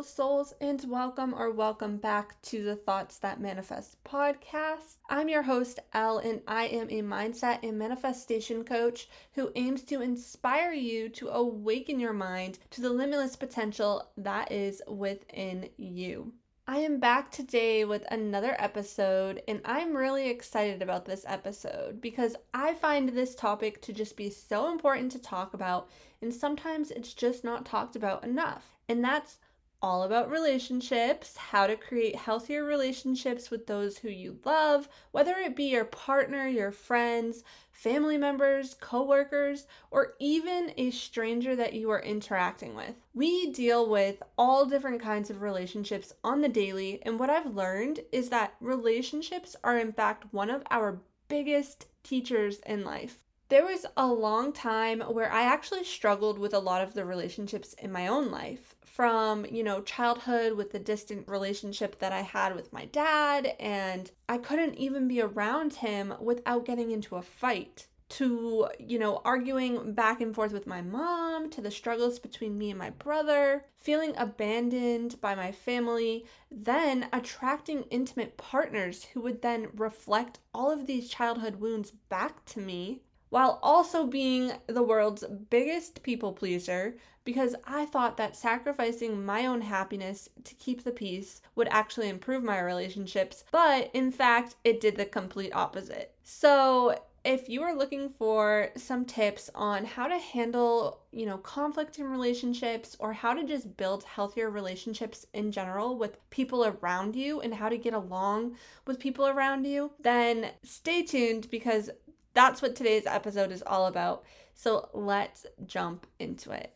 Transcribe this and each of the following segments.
beautiful souls, and welcome or welcome back to the Thoughts That Manifest podcast. I'm your host, Elle, and I am a mindset and manifestation coach who aims to inspire you to awaken your mind to the limitless potential that is within you. I am back today with another episode, and I'm really excited about this episode because I find this topic to just be so important to talk about, and sometimes it's just not talked about enough. And that's all about relationships, how to create healthier relationships with those who you love, whether it be your partner, your friends, family members, coworkers, or even a stranger that you are interacting with. We deal with all different kinds of relationships on the daily, and what I've learned is that relationships are in fact one of our biggest teachers in life. There was a long time where I actually struggled with a lot of the relationships in my own life, from, childhood with the distant relationship that I had with my dad, and I couldn't even be around him without getting into a fight, to, arguing back and forth with my mom, to the struggles between me and my brother, feeling abandoned by my family, then attracting intimate partners who would then reflect all of these childhood wounds back to me, while also being the world's biggest people pleaser, because I thought that sacrificing my own happiness to keep the peace would actually improve my relationships, but in fact, it did the complete opposite. So if you are looking for some tips on how to handle, conflict in relationships, or how to just build healthier relationships in general with people around you and how to get along with people around you, then stay tuned because that's what today's episode is all about. So let's jump into it.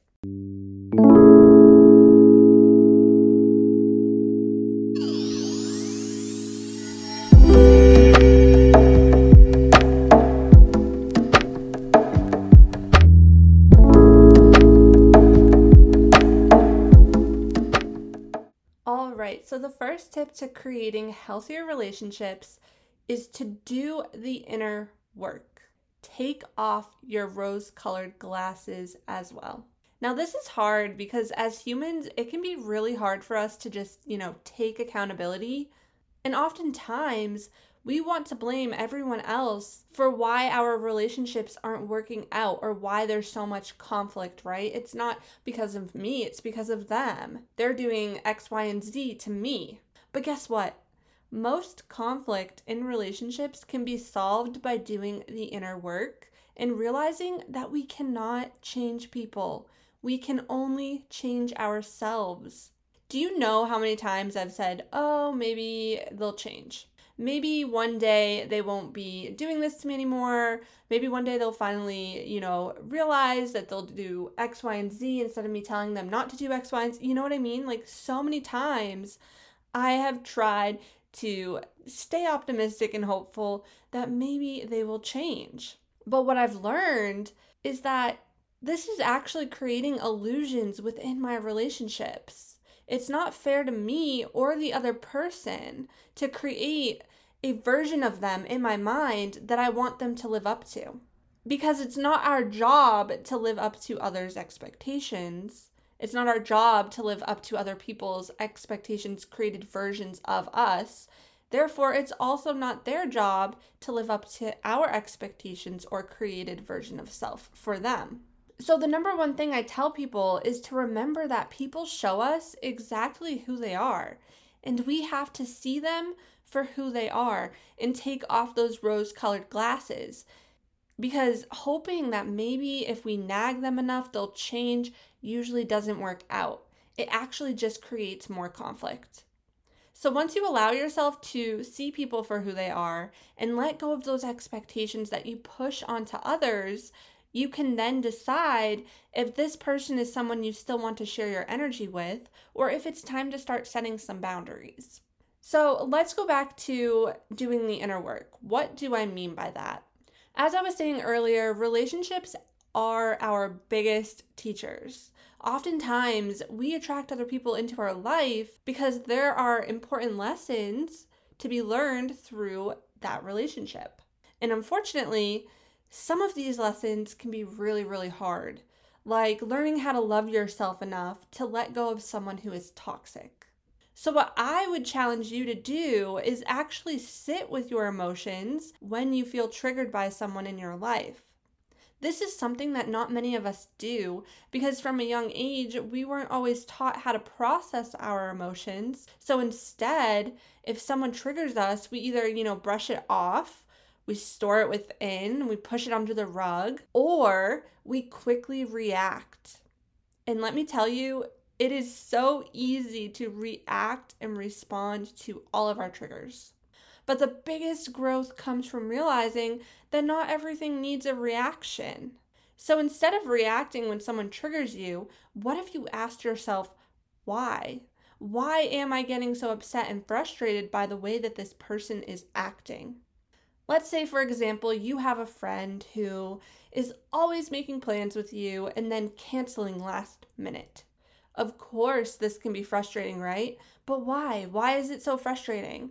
All right, so the first tip to creating healthier relationships is to do the inner work. Take off your rose-colored glasses as well. Now, this is hard because as humans, it can be really hard for us to just, take accountability. And oftentimes, we want to blame everyone else for why our relationships aren't working out or why there's so much conflict, right? It's not because of me, it's because of them. They're doing X, Y, and Z to me. But guess what? Most conflict in relationships can be solved by doing the inner work and realizing that we cannot change people. We can only change ourselves. Do you know how many times I've said, oh, maybe they'll change. Maybe one day they won't be doing this to me anymore. Maybe one day they'll finally, realize that they'll do X, Y, and Z instead of me telling them not to do X, Y, and Z. You know what I mean? Like so many times I have tried to stay optimistic and hopeful that maybe they will change. But what I've learned is that this is actually creating illusions within my relationships. It's not fair to me or the other person to create a version of them in my mind that I want them to live up to. Because it's not our job to live up to others' expectations. It's not our job to live up to other people's expectations, created versions of us. Therefore, it's also not their job to live up to our expectations or created version of self for them. So the number one thing I tell people is to remember that people show us exactly who they are, and we have to see them for who they are and take off those rose-colored glasses. Because hoping that maybe if we nag them enough, they'll change usually doesn't work out. It actually just creates more conflict. So once you allow yourself to see people for who they are and let go of those expectations that you push onto others, you can then decide if this person is someone you still want to share your energy with, or if it's time to start setting some boundaries. So let's go back to doing the inner work. What do I mean by that? As I was saying earlier, relationships are our biggest teachers. Oftentimes, we attract other people into our life because there are important lessons to be learned through that relationship. And unfortunately, some of these lessons can be really, really hard. like learning how to love yourself enough to let go of someone who is toxic. So what I would challenge you to do is actually sit with your emotions when you feel triggered by someone in your life. This is something that not many of us do because from a young age, we weren't always taught how to process our emotions. So instead, if someone triggers us, we either, brush it off, we store it within, we push it under the rug, or we quickly react. And let me tell you, it is so easy to react and respond to all of our triggers. But the biggest growth comes from realizing that not everything needs a reaction. So instead of reacting when someone triggers you, what if you asked yourself, why? Why am I getting so upset and frustrated by the way that this person is acting? Let's say, for example, you have a friend who is always making plans with you and then canceling last minute. Of course, this can be frustrating, right? But why? Why is it so frustrating?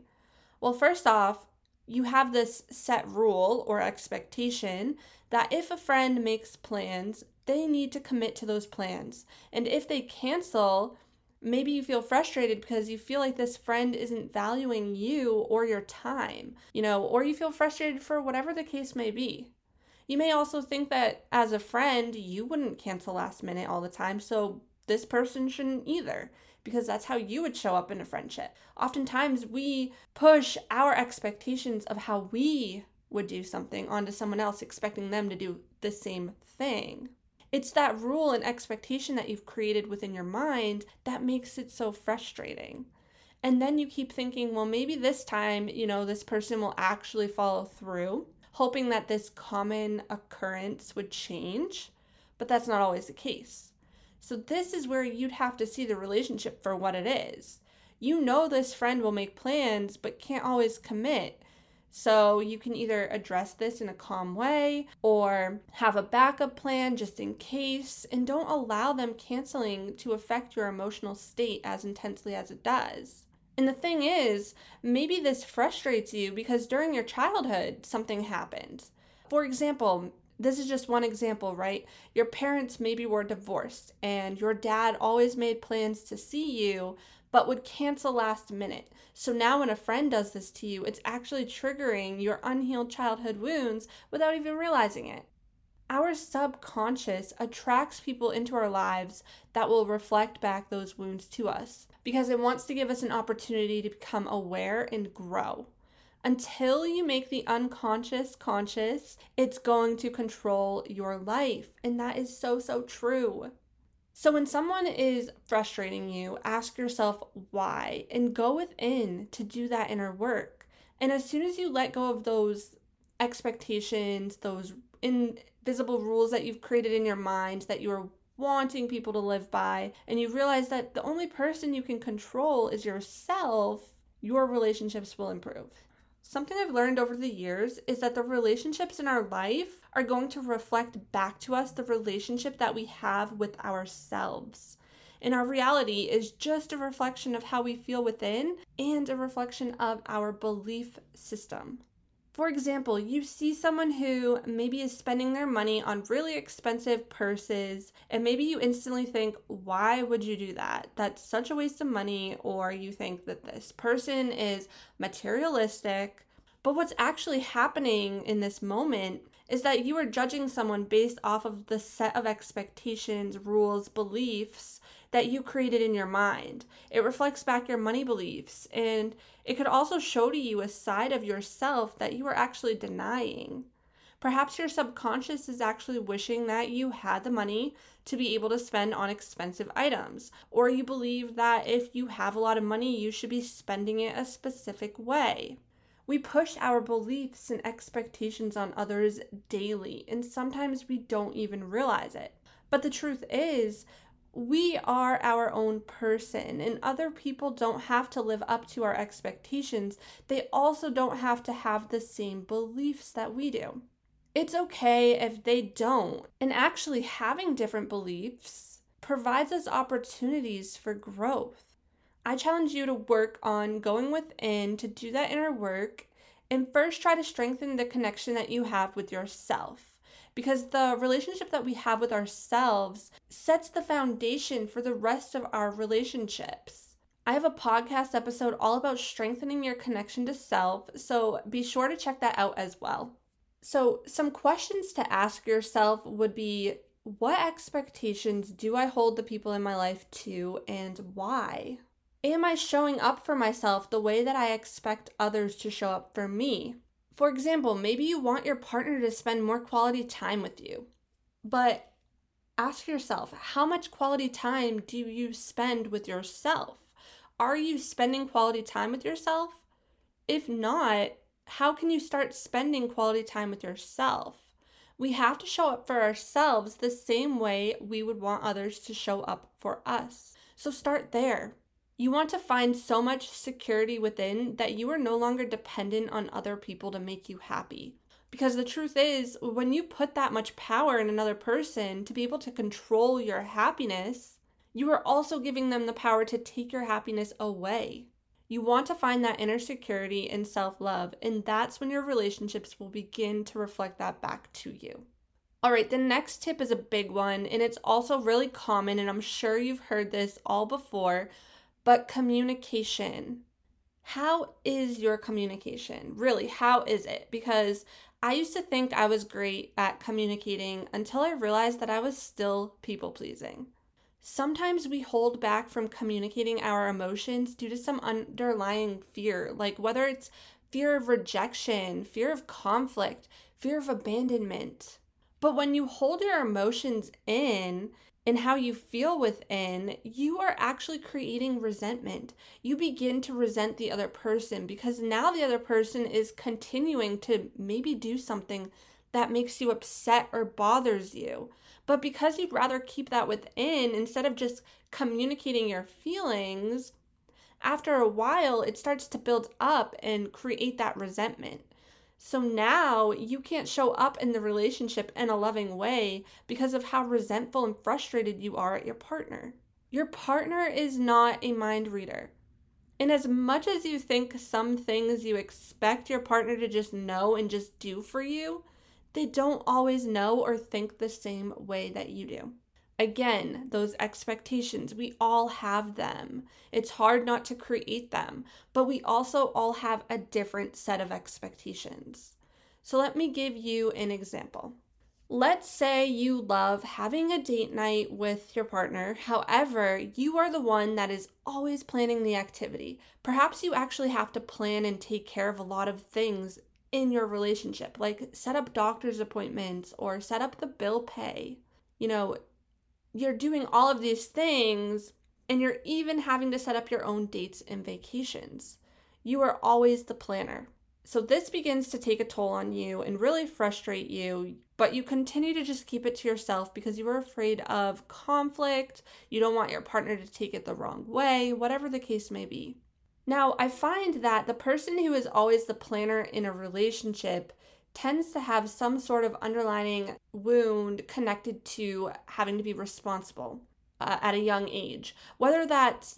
Well, first off, you have this set rule or expectation that if a friend makes plans, they need to commit to those plans. And if they cancel, maybe you feel frustrated because you feel like this friend isn't valuing you or your time, or you feel frustrated for whatever the case may be. You may also think that as a friend, you wouldn't cancel last minute all the time, so this person shouldn't either, because that's how you would show up in a friendship. Oftentimes, we push our expectations of how we would do something onto someone else, expecting them to do the same thing. It's that rule and expectation that you've created within your mind that makes it so frustrating. And then you keep thinking, well, maybe this time, this person will actually follow through, hoping that this common occurrence would change, but that's not always the case. So this is where you'd have to see the relationship for what it is. This friend will make plans, but can't always commit. So you can either address this in a calm way or have a backup plan just in case, and don't allow them canceling to affect your emotional state as intensely as it does. And the thing is, maybe this frustrates you because during your childhood, something happened. For example, this is just one example, right? Your parents maybe were divorced and your dad always made plans to see you, but would cancel last minute. So now when a friend does this to you, it's actually triggering your unhealed childhood wounds without even realizing it. Our subconscious attracts people into our lives that will reflect back those wounds to us because it wants to give us an opportunity to become aware and grow. Until you make the unconscious conscious, it's going to control your life. And that is so, so true. So when someone is frustrating you, ask yourself why and go within to do that inner work. And as soon as you let go of those expectations, those invisible rules that you've created in your mind that you are wanting people to live by, and you realize that the only person you can control is yourself, your relationships will improve. Something I've learned over the years is that the relationships in our life are going to reflect back to us the relationship that we have with ourselves. And our reality is just a reflection of how we feel within and a reflection of our belief system. For example, you see someone who maybe is spending their money on really expensive purses, and maybe you instantly think, why would you do that? That's such a waste of money, or you think that this person is materialistic. But what's actually happening in this moment is that you are judging someone based off of the set of expectations, rules, beliefs that you created in your mind. It reflects back your money beliefs, and it could also show to you a side of yourself that you are actually denying. Perhaps your subconscious is actually wishing that you had the money to be able to spend on expensive items, or you believe that if you have a lot of money, you should be spending it a specific way. We push our beliefs and expectations on others daily, and sometimes we don't even realize it. But the truth is, we are our own person, and other people don't have to live up to our expectations. They also don't have to have the same beliefs that we do. It's okay if they don't, and actually having different beliefs provides us opportunities for growth. I challenge you to work on going within to do that inner work and first try to strengthen the connection that you have with yourself. because the relationship that we have with ourselves sets the foundation for the rest of our relationships. I have a podcast episode all about strengthening your connection to self, so be sure to check that out as well. So some questions to ask yourself would be, what expectations do I hold the people in my life to, and why? Am I showing up for myself the way that I expect others to show up for me? For example, maybe you want your partner to spend more quality time with you, but ask yourself, how much quality time do you spend with yourself? Are you spending quality time with yourself? If not, how can you start spending quality time with yourself? We have to show up for ourselves the same way we would want others to show up for us. So start there. You want to find so much security within that you are no longer dependent on other people to make you happy. Because the truth is, when you put that much power in another person to be able to control your happiness, you are also giving them the power to take your happiness away. You want to find that inner security and self-love, and that's when your relationships will begin to reflect that back to you. All right, the next tip is a big one, and it's also really common, and I'm sure you've heard this all before, but communication. How is your communication? Really, how is it? Because I used to think I was great at communicating until I realized that I was still people-pleasing. Sometimes we hold back from communicating our emotions due to some underlying fear, like whether it's fear of rejection, fear of conflict, fear of abandonment. But when you hold your emotions in and how you feel within, you are actually creating resentment. You begin to resent the other person because now the other person is continuing to maybe do something that makes you upset or bothers you. But because you'd rather keep that within instead of just communicating your feelings, after a while it starts to build up and create that resentment. So now you can't show up in the relationship in a loving way because of how resentful and frustrated you are at your partner. Your partner is not a mind reader. And as much as you think some things you expect your partner to just know and just do for you, they don't always know or think the same way that you do. Again, those expectations, we all have them. It's hard not to create them, but we also all have a different set of expectations. So let me give you an example. Let's say you love having a date night with your partner. However, you are the one that is always planning the activity. Perhaps you actually have to plan and take care of a lot of things in your relationship, like set up doctor's appointments or set up the bill pay. You know, you're doing all of these things and you're even having to set up your own dates and vacations. You are always the planner. So this begins to take a toll on you and really frustrate you, but you continue to just keep it to yourself because you are afraid of conflict. You don't want your partner to take it the wrong way, whatever the case may be. Now, I find that the person who is always the planner in a relationship tends to have some sort of underlying wound connected to having to be responsible at a young age. Whether that's,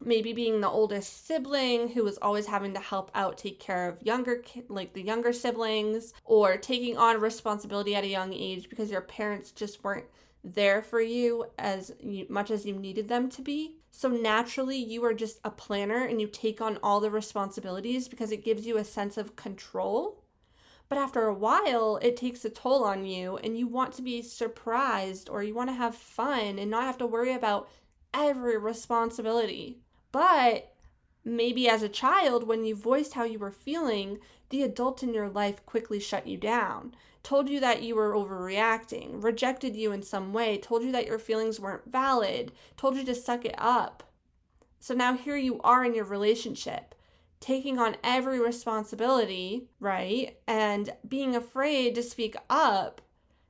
maybe being the oldest sibling who is always having to help out, take care of the younger siblings, or taking on responsibility at a young age because your parents just weren't there for you as much as you needed them to be. So naturally, you are just a planner and you take on all the responsibilities because it gives you a sense of control. But after a while, it takes a toll on you and you want to be surprised or you want to have fun and not have to worry about every responsibility. But maybe as a child, when you voiced how you were feeling, the adult in your life quickly shut you down, told you that you were overreacting, rejected you in some way, told you that your feelings weren't valid, told you to suck it up. So now here you are in your relationship, taking on every responsibility, right? And being afraid to speak up,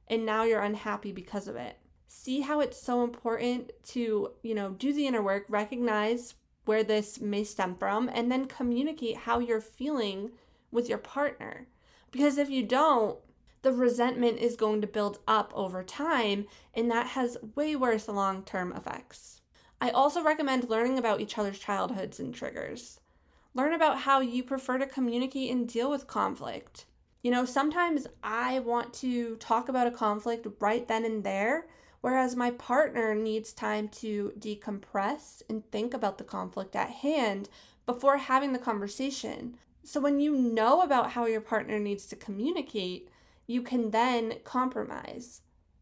and now you're unhappy because of it. See how it's so important to, do the inner work, recognize where this may stem from, and then communicate how you're feeling with your partner. Because if you don't, the resentment is going to build up over time, and that has way worse long-term effects. I also recommend learning about each other's childhoods and triggers. Learn about how you prefer to communicate and deal with conflict. You know, sometimes I want to talk about a conflict right then and there, whereas my partner needs time to decompress and think about the conflict at hand before having the conversation. So when you know about how your partner needs to communicate, you can then compromise.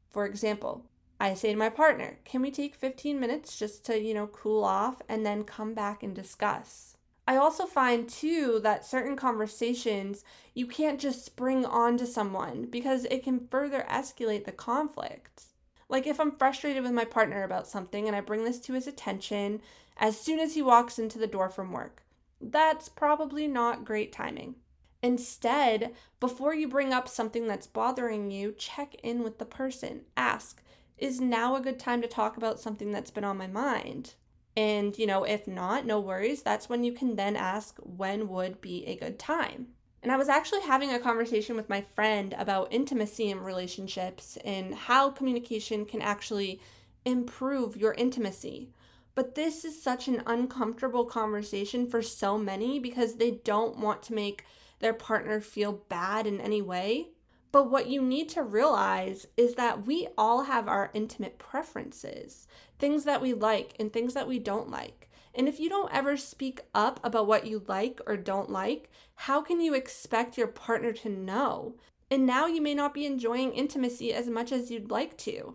For example, I say to my partner, can we take 15 minutes just to, cool off and then come back and discuss? I also find too that certain conversations you can't just spring on to someone because it can further escalate the conflict. Like if I'm frustrated with my partner about something and I bring this to his attention as soon as he walks into the door from work, that's probably not great timing. Instead, before you bring up something that's bothering you, check in with the person. Ask, is now a good time to talk about something that's been on my mind? And, if not, no worries. That's when you can then ask, when would be a good time? And I was actually having a conversation with my friend about intimacy in relationships and how communication can actually improve your intimacy. But this is such an uncomfortable conversation for so many because they don't want to make their partner feel bad in any way. But what you need to realize is that we all have our intimate preferences, things that we like and things that we don't like. And if you don't ever speak up about what you like or don't like, how can you expect your partner to know? And now you may not be enjoying intimacy as much as you'd like to.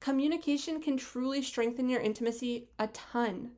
Communication can truly strengthen your intimacy a ton.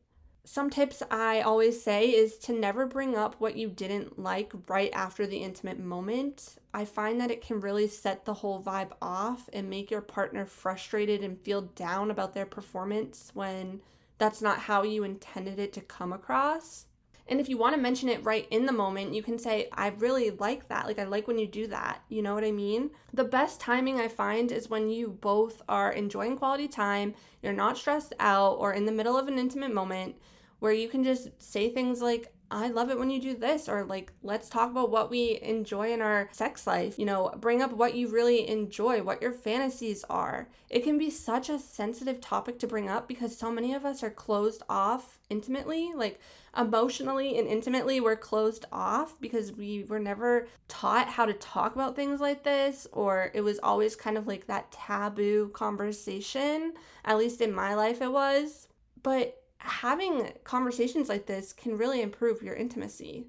Some tips I always say is to never bring up what you didn't like right after the intimate moment. I find that it can really set the whole vibe off and make your partner frustrated and feel down about their performance when that's not how you intended it to come across. And if you want to mention it right in the moment, you can say, I really like that. Like, I like when you do that. You know what I mean? The best timing I find is when you both are enjoying quality time, you're not stressed out, or in the middle of an intimate moment where you can just say things like, I love it when you do this, or like, let's talk about what we enjoy in our sex life. Bring up what you really enjoy, what your fantasies are. It can be such a sensitive topic to bring up because so many of us are closed off intimately, like emotionally and intimately we're closed off because we were never taught how to talk about things like this, or it was always kind of like that taboo conversation. At least in my life it was. But having conversations like this can really improve your intimacy.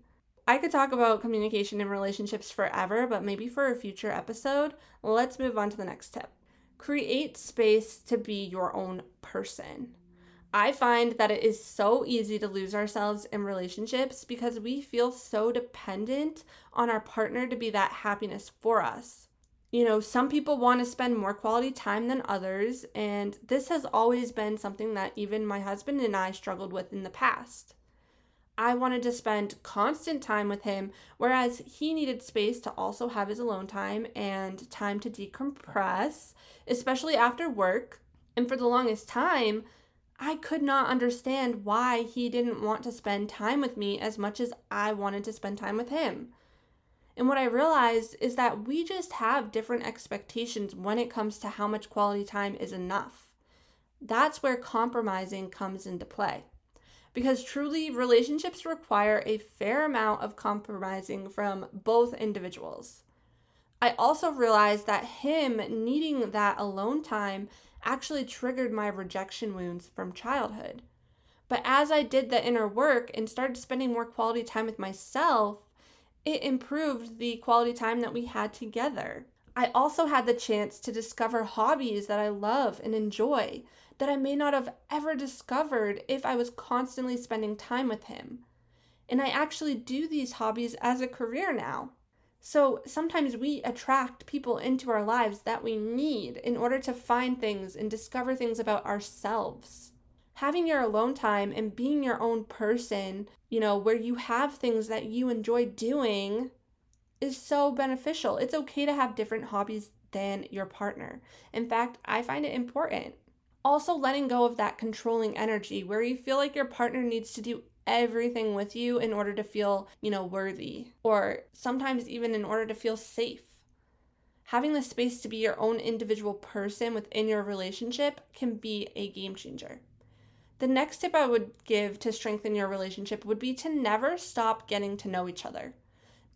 I could talk about communication in relationships forever, but maybe for a future episode. Let's move on to the next tip. Create space to be your own person. I find that it is so easy to lose ourselves in relationships because we feel so dependent on our partner to be that happiness for us. Some people want to spend more quality time than others, and this has always been something that even my husband and I struggled with in the past. I wanted to spend constant time with him, whereas he needed space to also have his alone time and time to decompress, especially after work. And for the longest time, I could not understand why he didn't want to spend time with me as much as I wanted to spend time with him. And what I realized is that we just have different expectations when it comes to how much quality time is enough. That's where compromising comes into play. Because truly, relationships require a fair amount of compromising from both individuals. I also realized that him needing that alone time actually triggered my rejection wounds from childhood. But as I did the inner work and started spending more quality time with myself, it improved the quality time that we had together. I also had the chance to discover hobbies that I love and enjoy that I may not have ever discovered if I was constantly spending time with him. And I actually do these hobbies as a career now. So sometimes we attract people into our lives that we need in order to find things and discover things about ourselves. Having your alone time and being your own person, where you have things that you enjoy doing is so beneficial. It's okay to have different hobbies than your partner. In fact, I find it important. Also, letting go of that controlling energy where you feel like your partner needs to do everything with you in order to feel, worthy, or sometimes even in order to feel safe. Having the space to be your own individual person within your relationship can be a game changer. The next tip I would give to strengthen your relationship would be to never stop getting to know each other.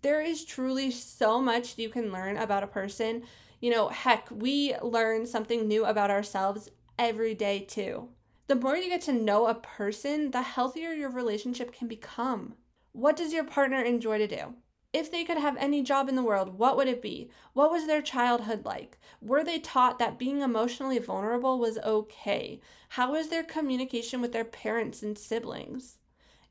there is truly so much you can learn about a person. You know, heck, we learn something new about ourselves every day too. The more you get to know a person, the healthier your relationship can become. What does your partner enjoy to do? If they could have any job in the world, what would it be? What was their childhood like? Were they taught that being emotionally vulnerable was okay? How was their communication with their parents and siblings?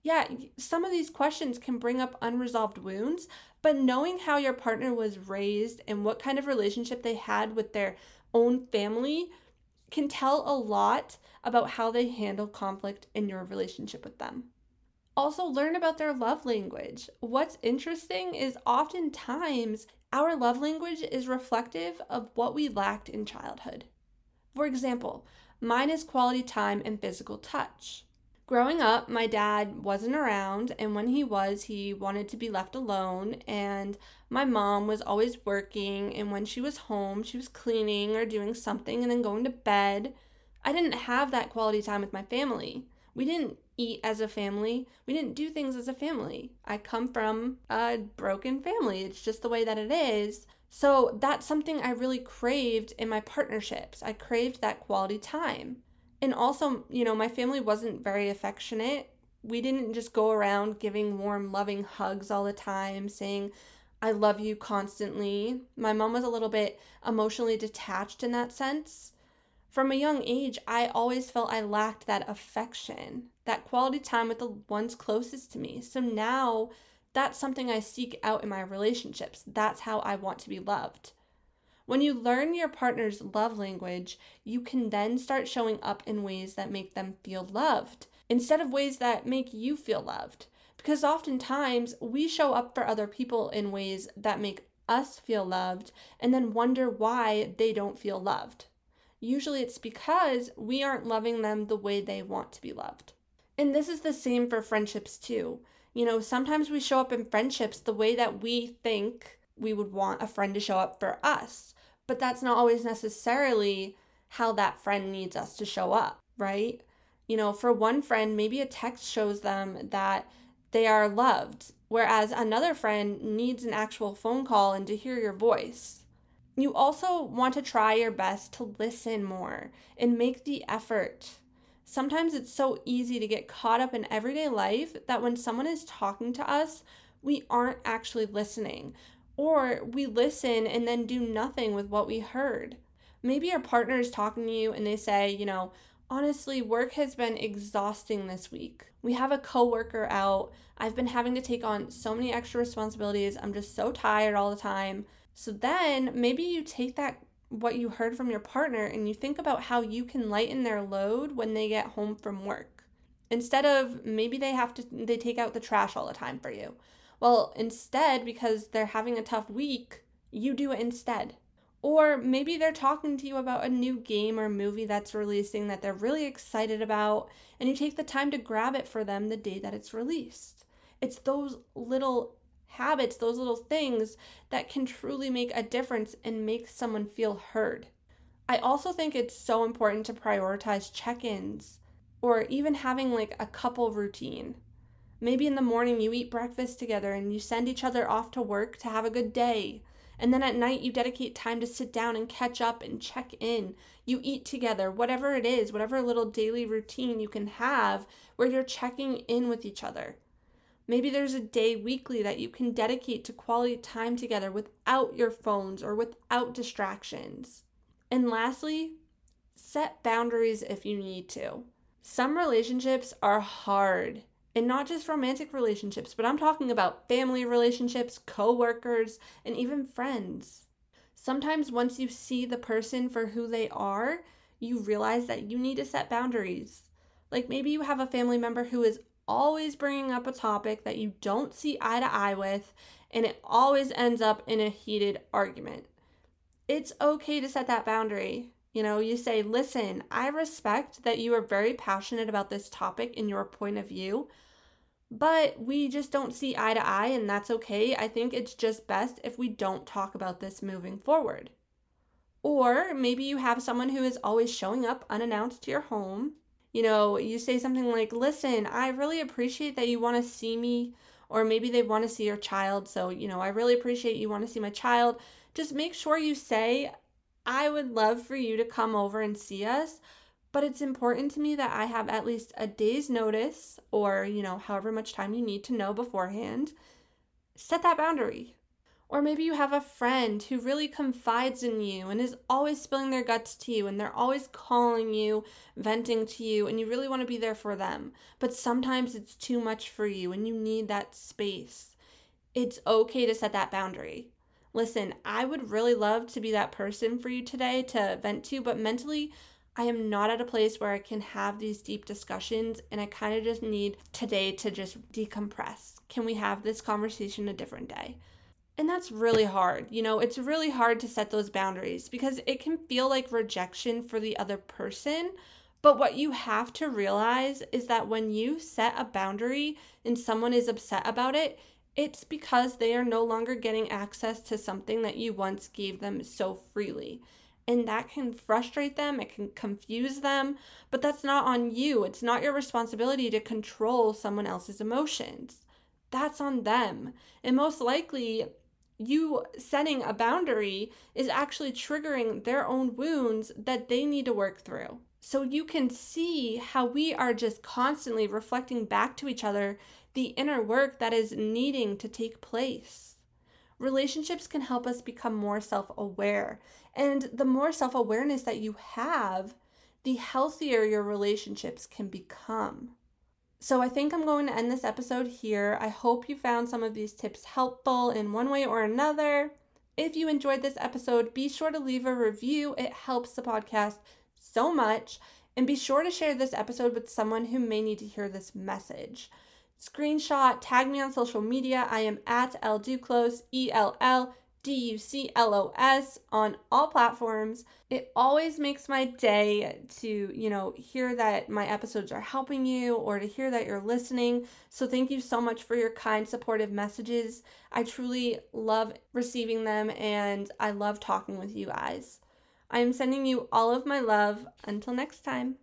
Yeah, some of these questions can bring up unresolved wounds, but knowing how your partner was raised and what kind of relationship they had with their own family can tell a lot about how they handle conflict in your relationship with them. Also, learn about their love language. What's interesting is oftentimes our love language is reflective of what we lacked in childhood. For example, mine is quality time and physical touch. Growing up, my dad wasn't around, and when he was, he wanted to be left alone, and my mom was always working, and when she was home, she was cleaning or doing something and then going to bed. I didn't have that quality time with my family. We didn't eat as a family. We didn't do things as a family. I come from a broken family. It's just the way that it is. So that's something I really craved in my partnerships. I craved that quality time. And also, you know, my family wasn't very affectionate. We didn't just go around giving warm, loving hugs all the time, saying, I love you constantly. My mom was a little bit emotionally detached in that sense. From a young age, I always felt I lacked that affection, that quality time with the ones closest to me. So now that's something I seek out in my relationships. That's how I want to be loved. When you learn your partner's love language, you can then start showing up in ways that make them feel loved, instead of ways that make you feel loved. Because oftentimes we show up for other people in ways that make us feel loved and then wonder why they don't feel loved. Usually it's because we aren't loving them the way they want to be loved. And this is the same for friendships too. You know, sometimes we show up in friendships the way that we think we would want a friend to show up for us, but that's not always necessarily how that friend needs us to show up, right? You know, for one friend, maybe a text shows them that they are loved, whereas another friend needs an actual phone call and to hear your voice. You also want to try your best to listen more and make the effort. Sometimes it's so easy to get caught up in everyday life that when someone is talking to us, we aren't actually listening, or we listen and then do nothing with what we heard. Maybe your partner is talking to you and they say, you know, honestly, work has been exhausting this week. We have a coworker out. I've been having to take on so many extra responsibilities. I'm just so tired all the time. So then maybe you take that, what you heard from your partner, and you think about how you can lighten their load when they get home from work. Instead of maybe they take out the trash all the time for you. Well, instead, because they're having a tough week, you do it instead. Or maybe they're talking to you about a new game or movie that's releasing that they're really excited about, and you take the time to grab it for them the day that it's released. It's those little habits, those little things that can truly make a difference and make someone feel heard. I also think it's so important to prioritize check-ins, or even having like a couple routine. Maybe in the morning you eat breakfast together and you send each other off to work to have a good day. And then at night you dedicate time to sit down and catch up and check in. You eat together, whatever it is, whatever little daily routine you can have where you're checking in with each other. Maybe there's a day weekly that you can dedicate to quality time together without your phones or without distractions. And lastly, set boundaries if you need to. Some relationships are hard, and not just romantic relationships, but I'm talking about family relationships, coworkers, and even friends. Sometimes once you see the person for who they are, you realize that you need to set boundaries. Like maybe you have a family member who is always bringing up a topic that you don't see eye to eye with, and it always ends up in a heated argument. It's okay to set that boundary. You know, you say, listen, I respect that you are very passionate about this topic in your point of view, but we just don't see eye to eye, and that's okay. I think it's just best if we don't talk about this moving forward. Or maybe you have someone who is always showing up unannounced to your home. You know, you say something like, listen, I really appreciate that you want to see me, or maybe they want to see your child. So, you know, I really appreciate you want to see my child. Just make sure you say, I would love for you to come over and see us, but it's important to me that I have at least a day's notice, or, you know, however much time you need to know beforehand. Set that boundary. Or maybe you have a friend who really confides in you and is always spilling their guts to you, and they're always calling you, venting to you, and you really want to be there for them. But sometimes it's too much for you and you need that space. It's okay to set that boundary. Listen, I would really love to be that person for you today to vent to, but mentally, I am not at a place where I can have these deep discussions, and I kind of just need today to just decompress. Can we have this conversation a different day? And that's really hard. You know, it's really hard to set those boundaries because it can feel like rejection for the other person. But what you have to realize is that when you set a boundary and someone is upset about it, it's because they are no longer getting access to something that you once gave them so freely. And that can frustrate them, it can confuse them, but that's not on you. It's not your responsibility to control someone else's emotions. That's on them. And most likely, you setting a boundary is actually triggering their own wounds that they need to work through. So you can see how we are just constantly reflecting back to each other the inner work that is needing to take place. Relationships can help us become more self-aware. And the more self-awareness that you have, the healthier your relationships can become. So I think I'm going to end this episode here. I hope you found some of these tips helpful in one way or another. If you enjoyed this episode, be sure to leave a review. It helps the podcast so much. And be sure to share this episode with someone who may need to hear this message. Screenshot, tag me on social media. I am at @LDuclos, ELLDUCLOS on all platforms. It always makes my day to, you know, hear that my episodes are helping you or to hear that you're listening. So thank you so much for your kind, supportive messages. I truly love receiving them and I love talking with you guys. I am sending you all of my love. Until next time.